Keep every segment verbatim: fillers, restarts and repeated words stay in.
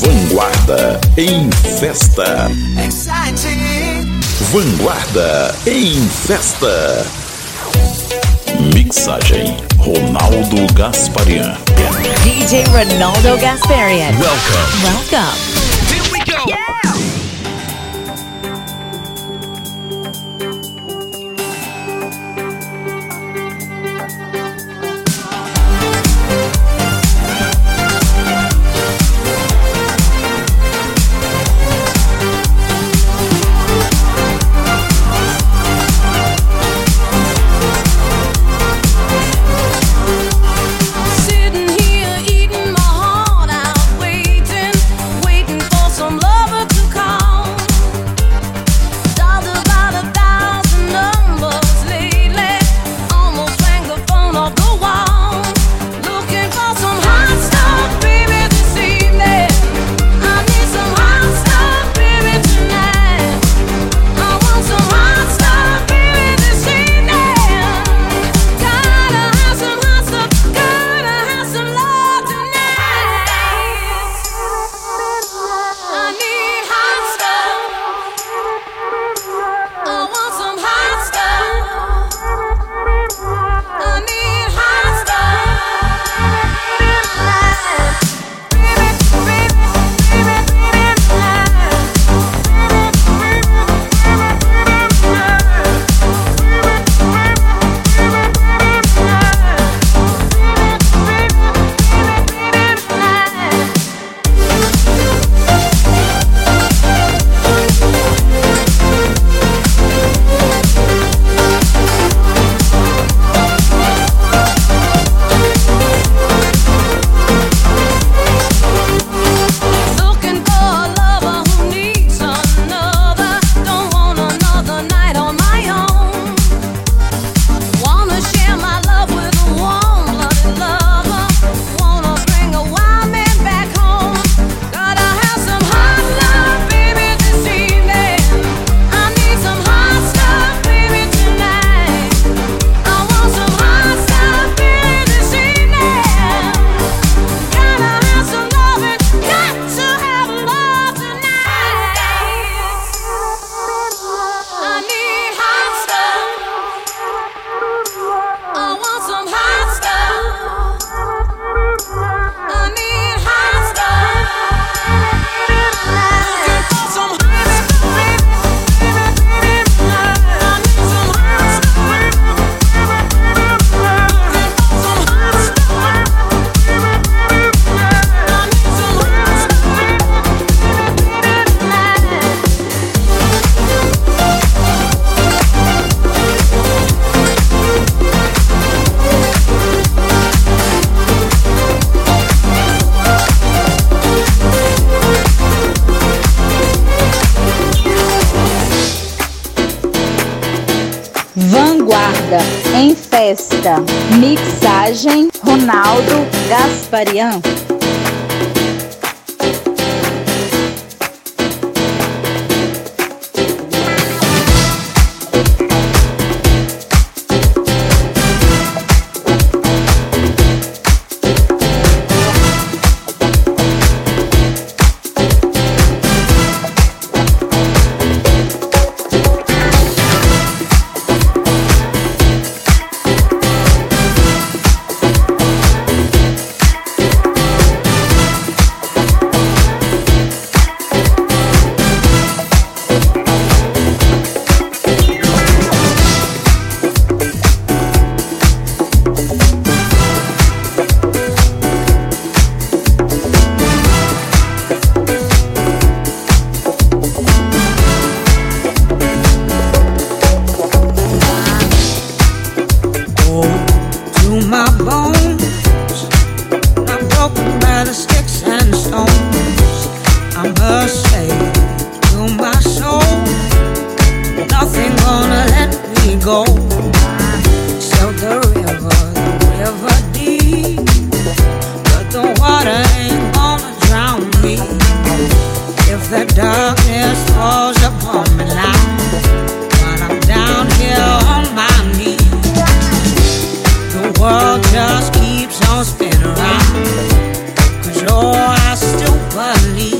Vanguarda em Festa. Vanguarda em Festa. Mixagem Ronaldo Gasparian. D J Ronaldo Gasparian. Welcome. Welcome. Here we go. Yeah. Em Festa, mixagem Ronaldo Gasparian. Just keeps on spinning around, 'cause your eyes still believe.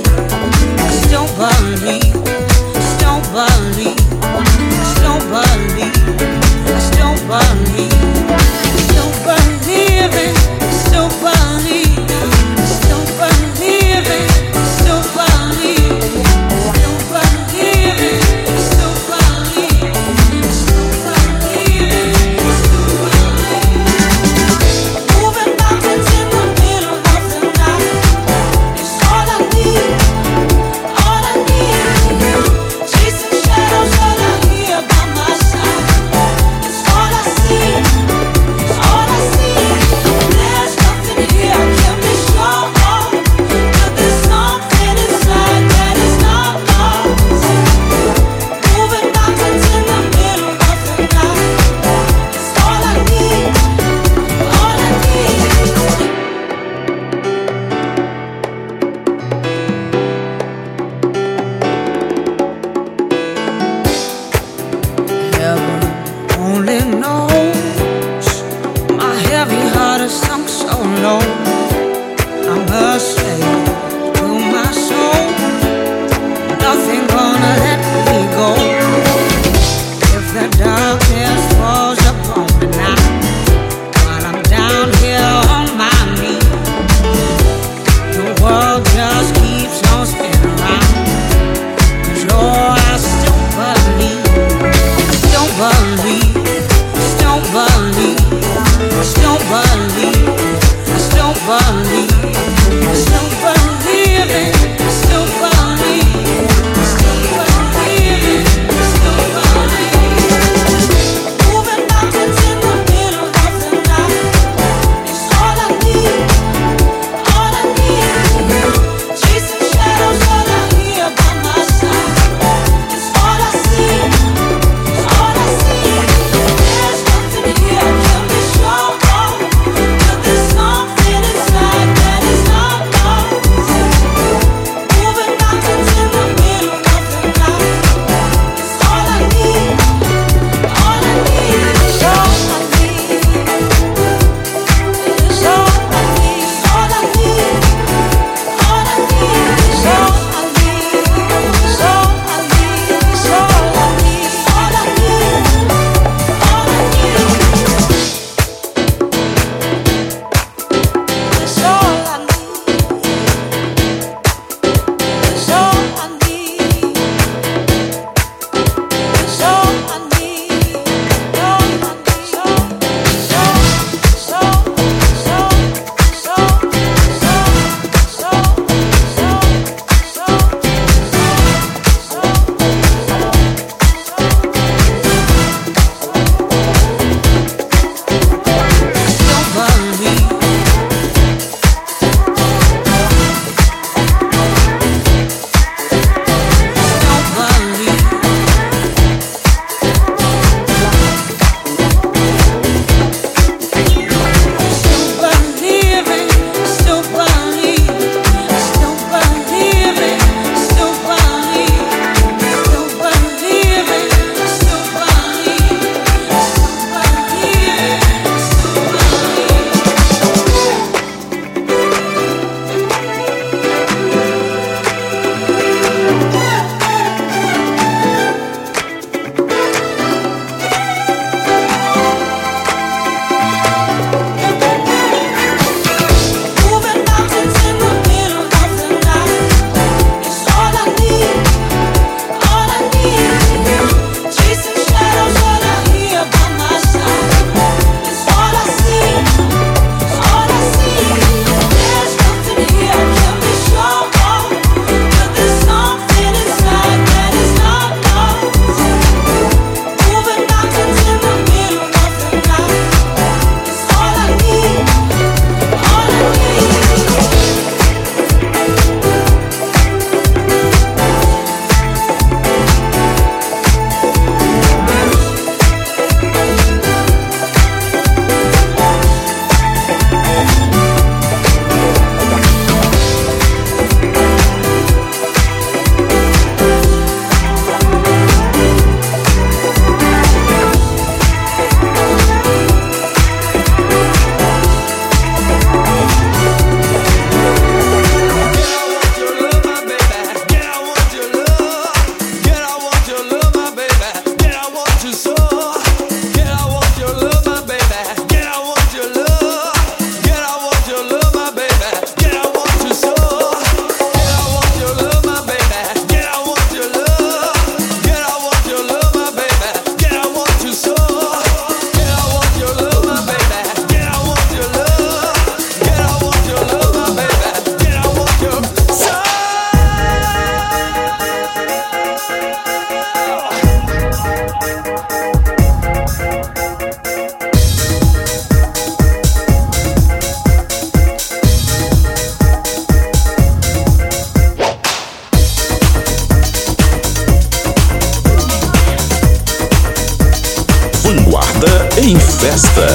festa.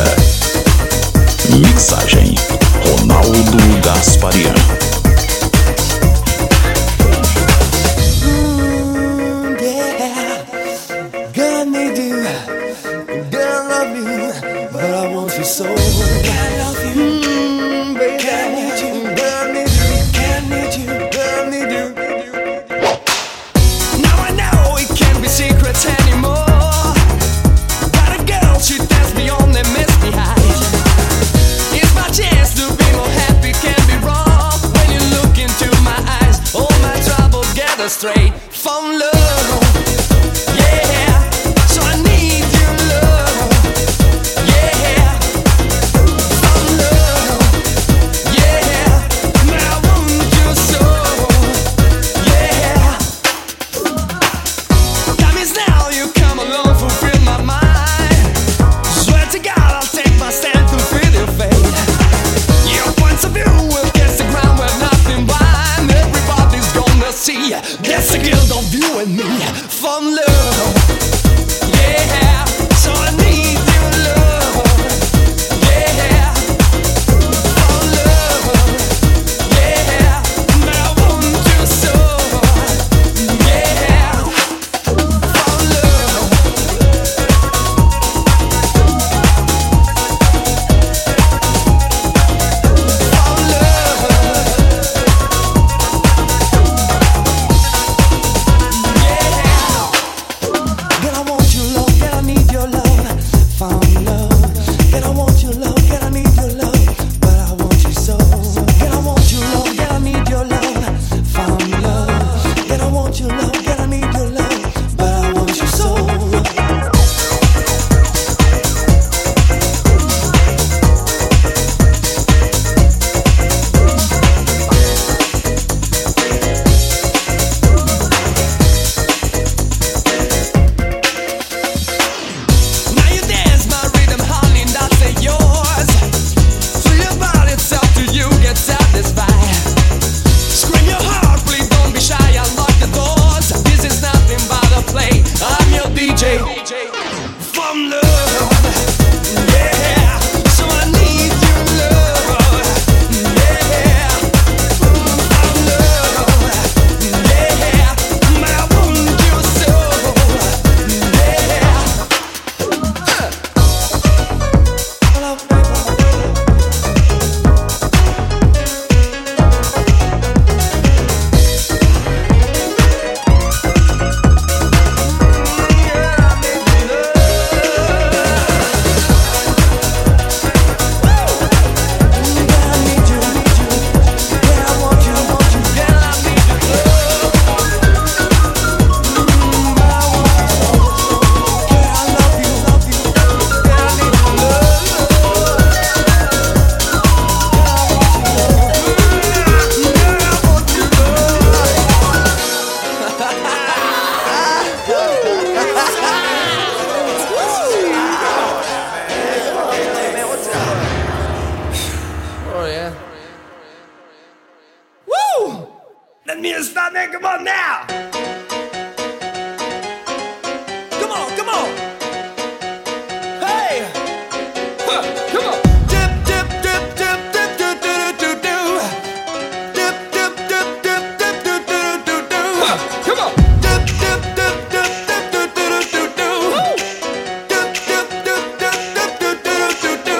Mixagem Ronaldo Gasparian. Mm, yeah. God made you, God love you, but I want you so. God love you, mm, baby. God made you, God made you, God made you, God made you. Now I know it can't be secrets anymore. Straight from love. That's the guilt of you and me from love, yeah. So I need your love, yeah. From love, yeah. I want you so, yeah. From love, from love. From love. Let me stop there, come on now! Come on, come on! Hey! Huh, come on! Dip, dip, dip, dip, dip, dip, dip, dip, dip, dip, dip, dip, dip, dip, dip, dip, dip, huh, come on! Dip, dip, dip, dip, dip, dip, dip, dip, dip, dip, dip, dip, dip, dip, dip, dip, dip, dip, dip.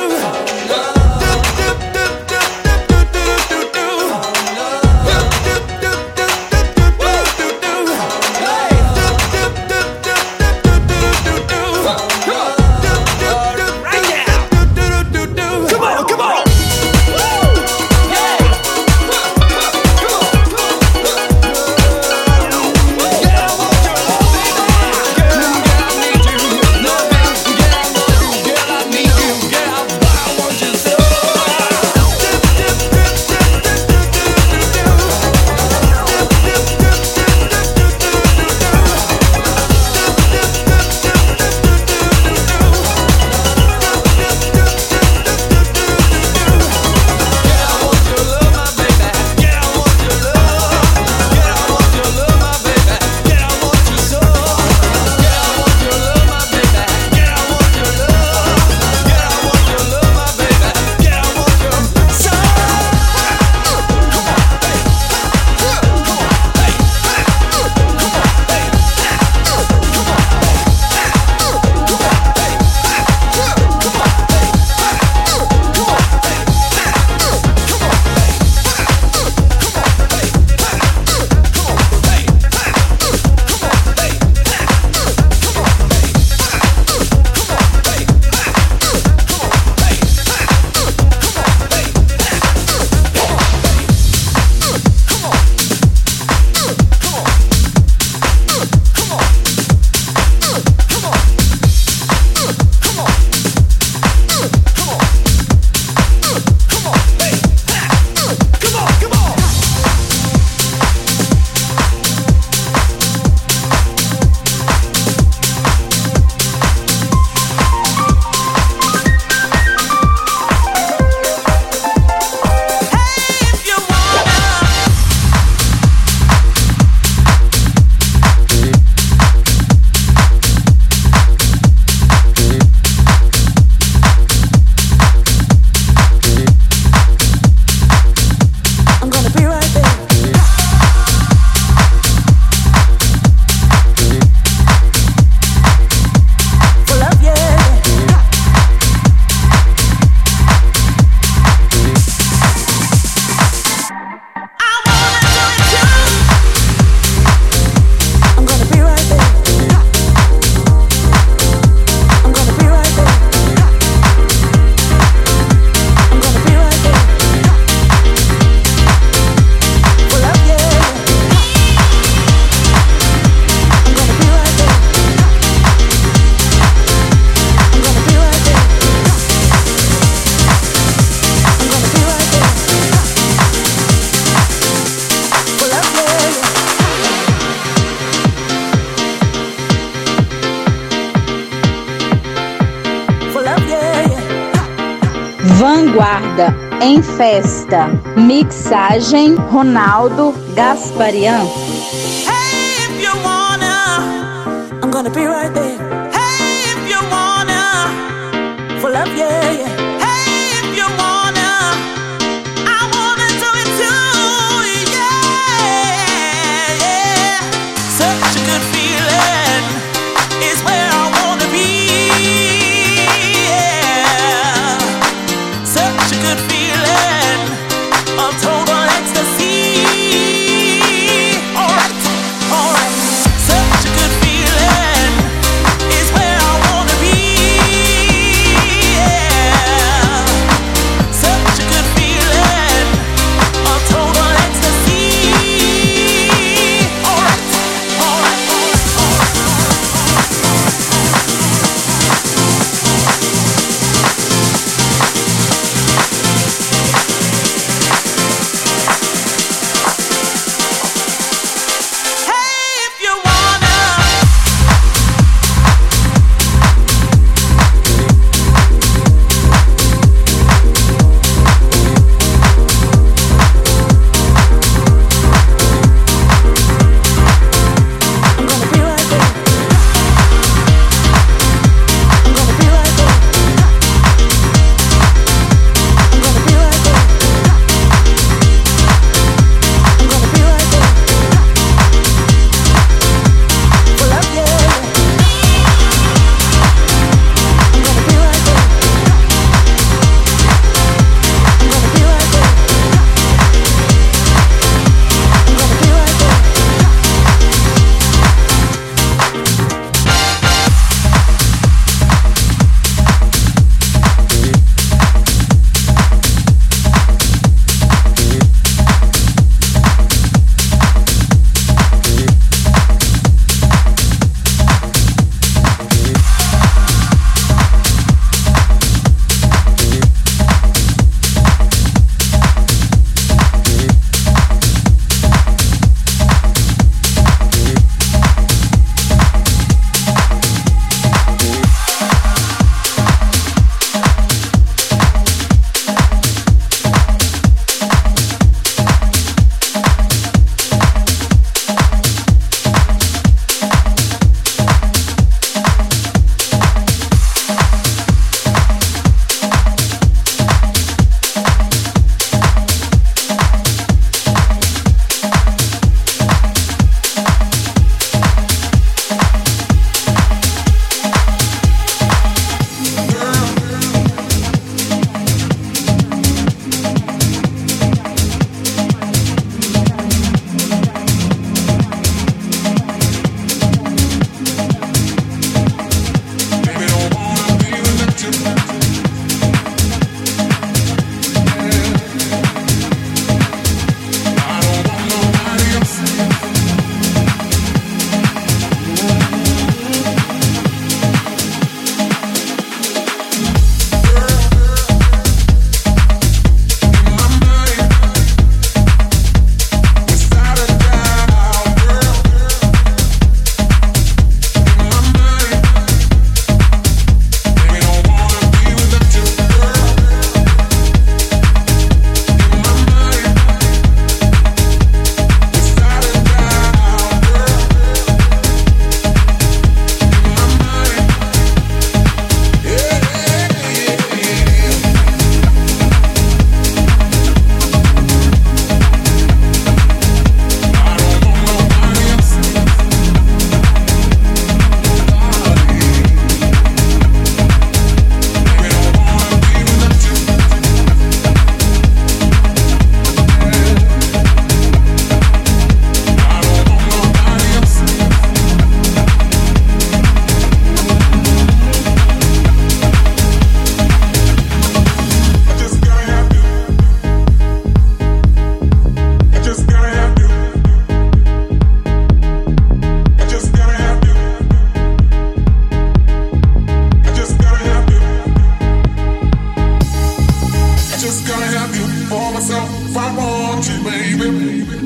Vanguarda em Festa. Mixagem Ronaldo Gasparian. Hey, if you wanna, I'm gonna be right there. Hey, if you wanna, for love, yeah, yeah.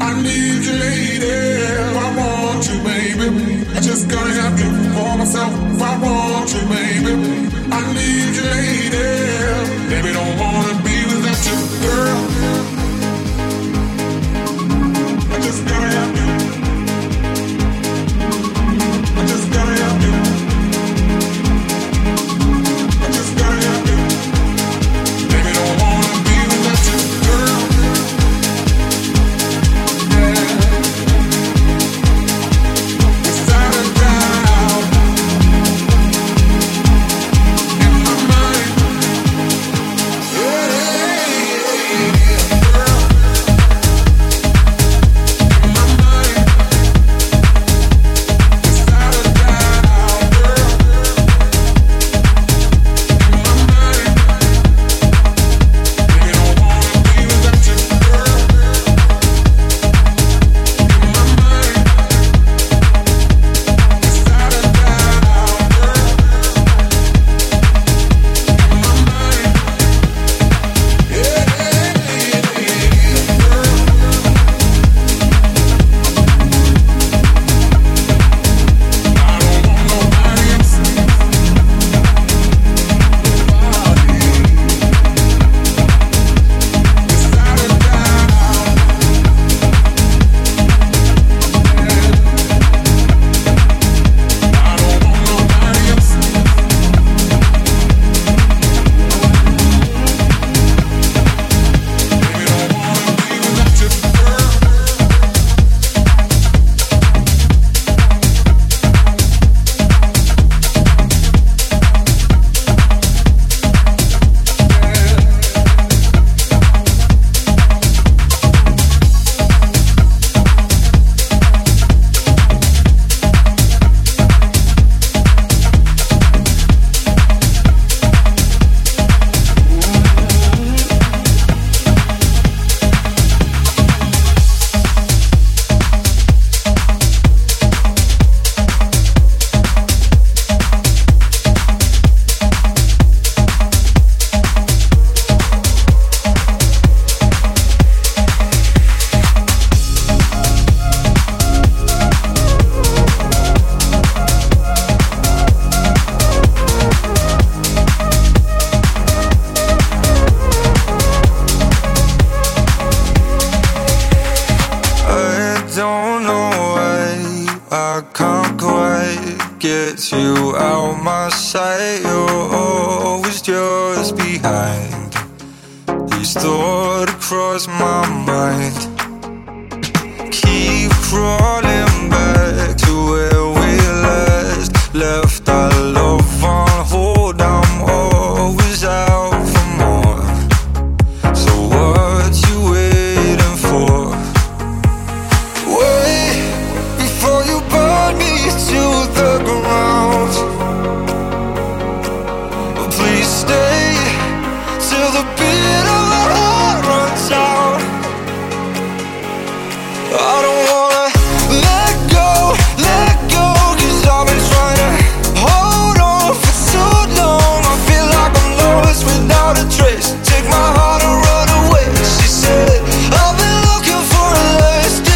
I need you, lady. Baby, don't wanna be with I've been looking for a lifestyle.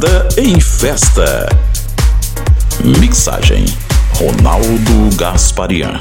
Balada em Festa. Mixagem Ronaldo Gasparian.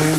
By my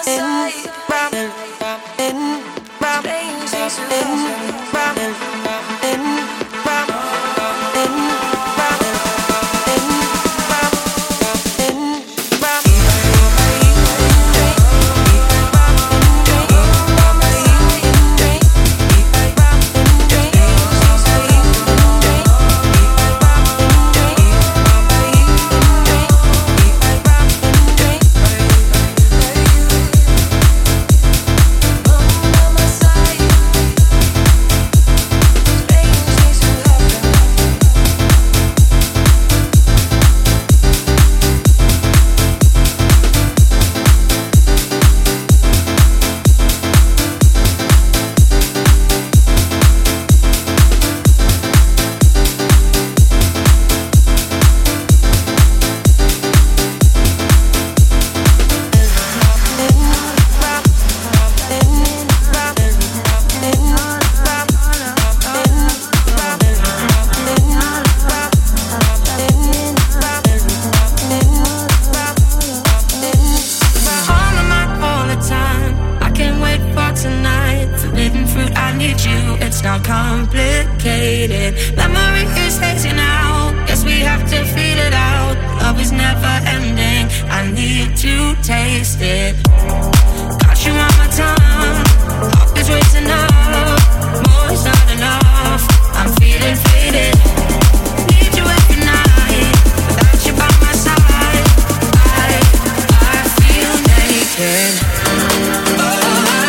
side, complicated. Memory is phasing out, guess we have to feel it out. Love is never ending, I need to taste it. Got you on my tongue, hope it's wasting up. More is not enough, I'm feeling faded. Need you every night, without you by my side I, I feel naked. Only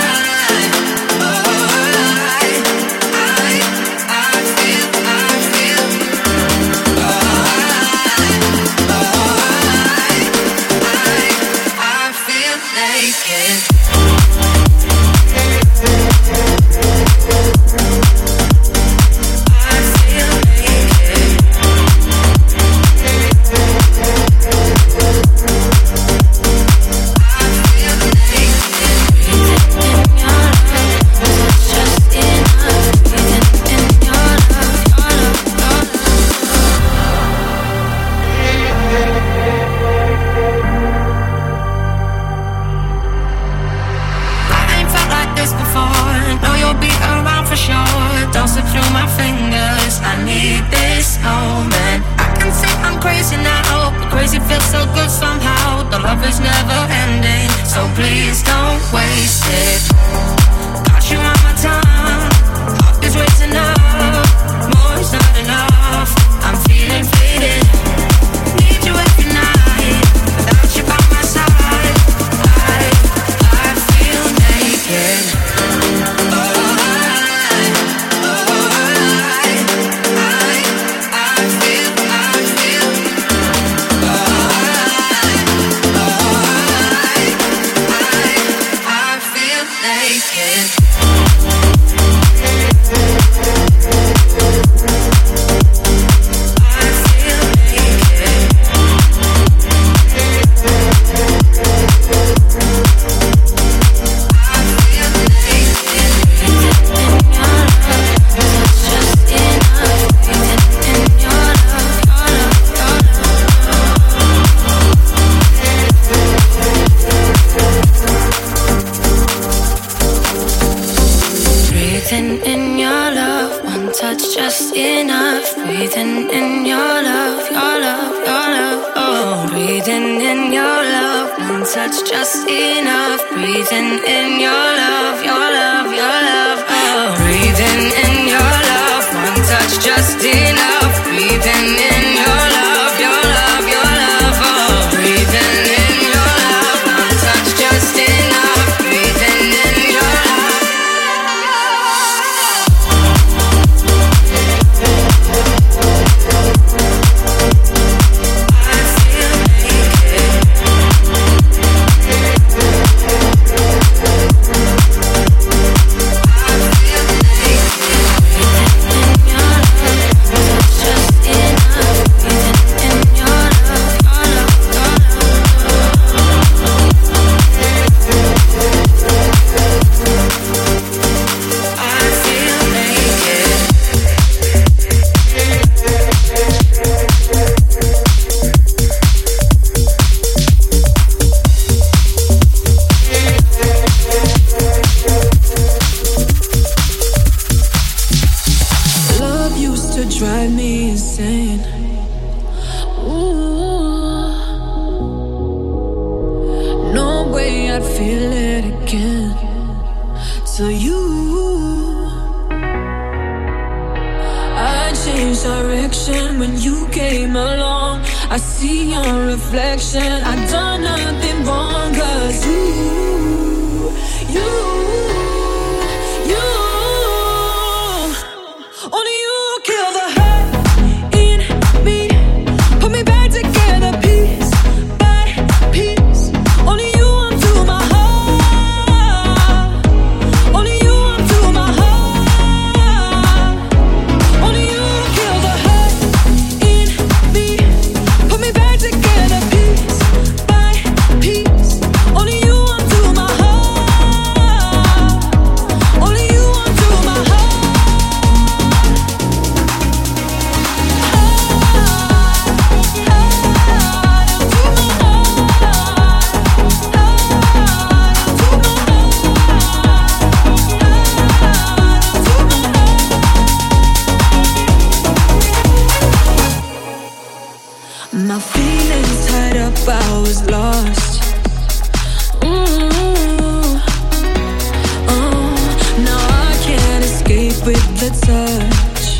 the touch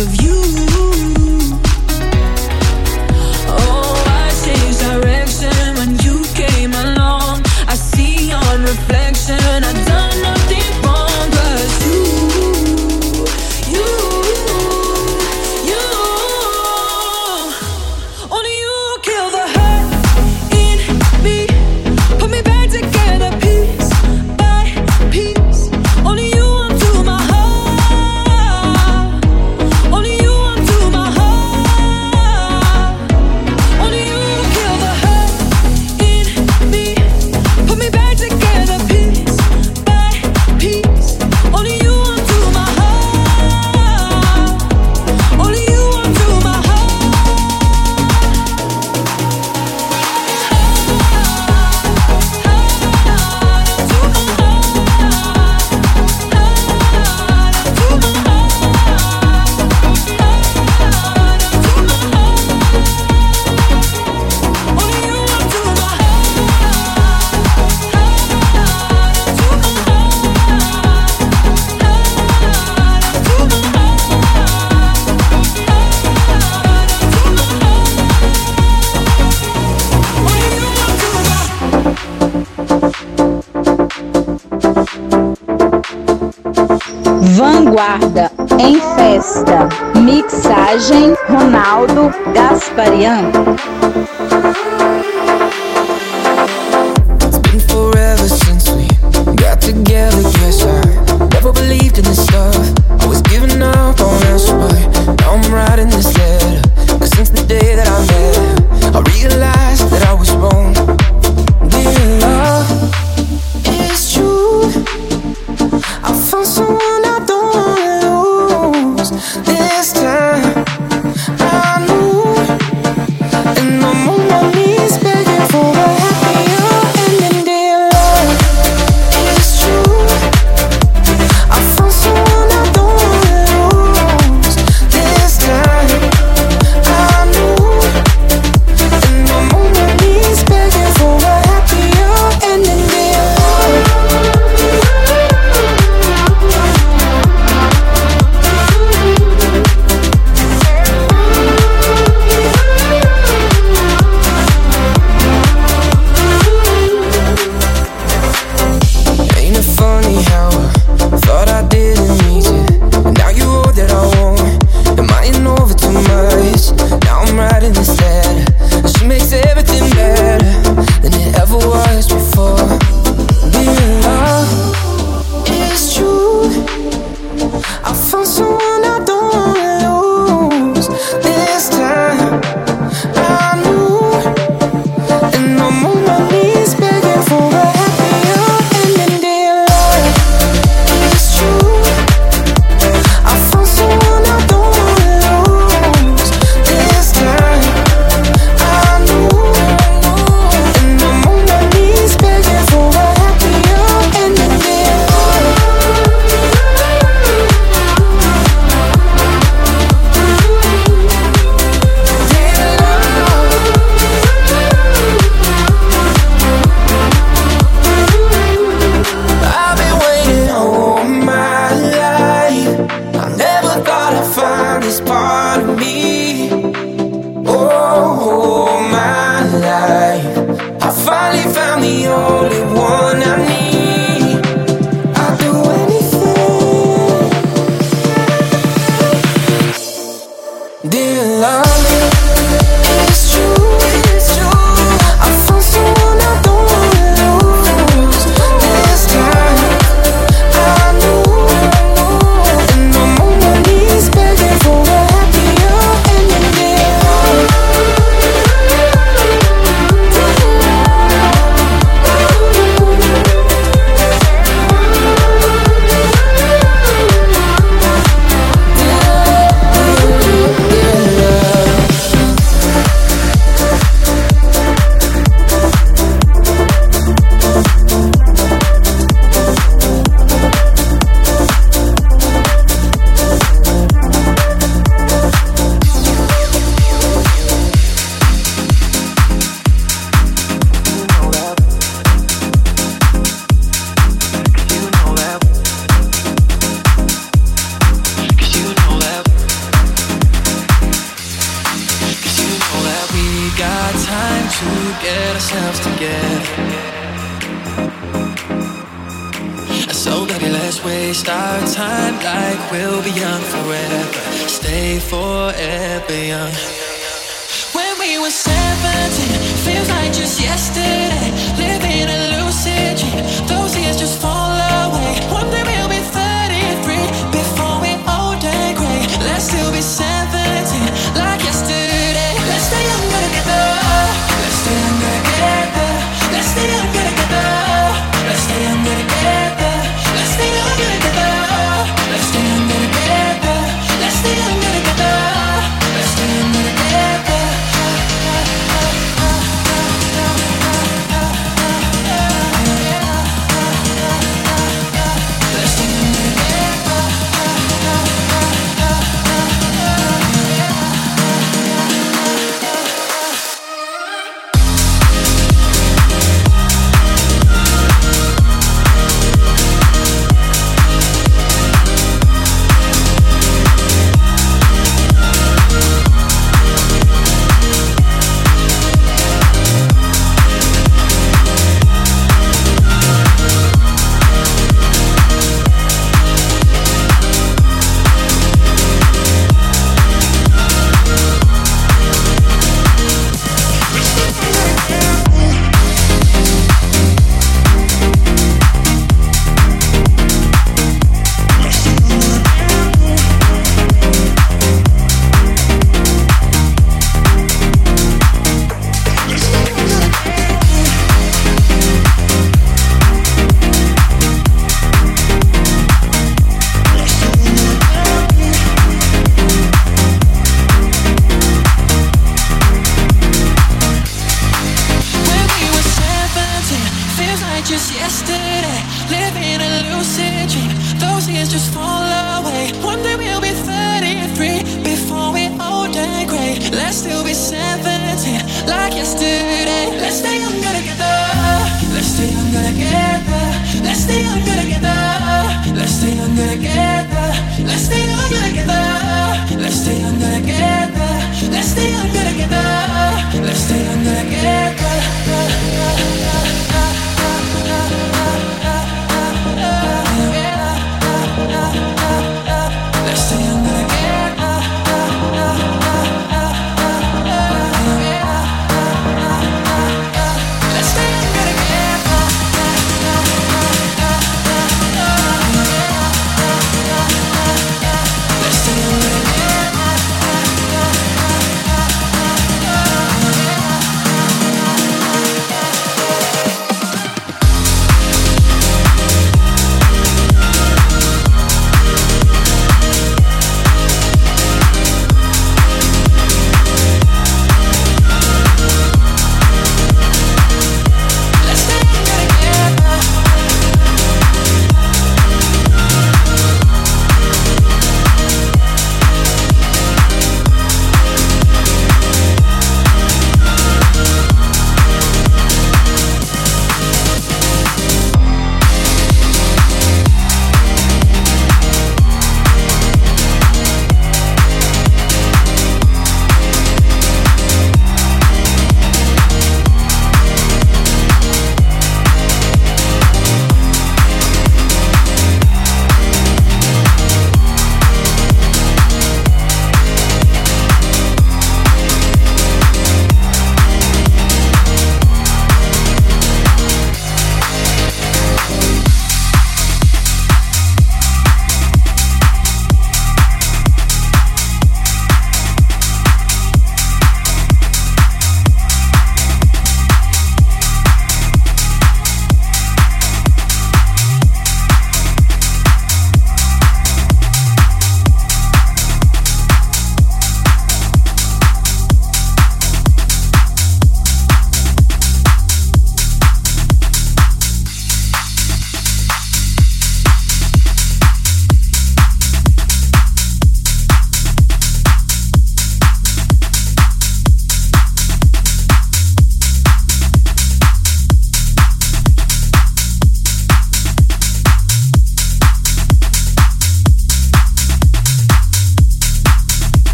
of you. Oh, I changed direction when you came along. I see on reflection I've done nothing wrong, cause you, you, you, only you kill the hurt in me, put me back together piece by piece. Only you undo my heart, only you undo my heart, only you kill the hurt in me, put me back together piece by piece. Only you undo my heart, only you undo my heart. Vanguarda em festa. Mixagem Ronaldo Gasparian. It's been forever since we got together. Guess I never believed in this love. I was giving up on us, but now I'm writing this letter. 'Cause since the day that I met her, I realized that I was wrong. Dear love, it's true. I found someone I don't wanna lose. This time I knew, and I'm on my knees. Nobody, let's waste our time like we'll be young forever. Stay forever young. When we were seventeen, feels like just yesterday. Living a lucid dream, those years just fall away. One day we'll be thirty-three, before we're old and grey. Let's still be seventeen, like yesterday. Let's stay younger together. Let's stay younger together. Let's stay younger together. Let's stay younger together. Just yesterday, living a lucid dream. Those years just fall away. One day we'll be thirty-three, before we're old and grey. Let's still be seventeen, like yesterday. Let's stay younger together. Let's stay younger together. Let's stay younger together. Let's stay younger together. Let's stay younger together. Let's stay younger together. Let's stay younger together. Let's stay younger together. Oh,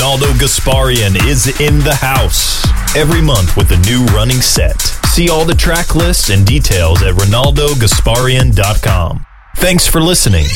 Ronaldo Gasparian is in the house every month with a new running set. See all the track lists and details at ronaldo gasparian dot com. Thanks for listening.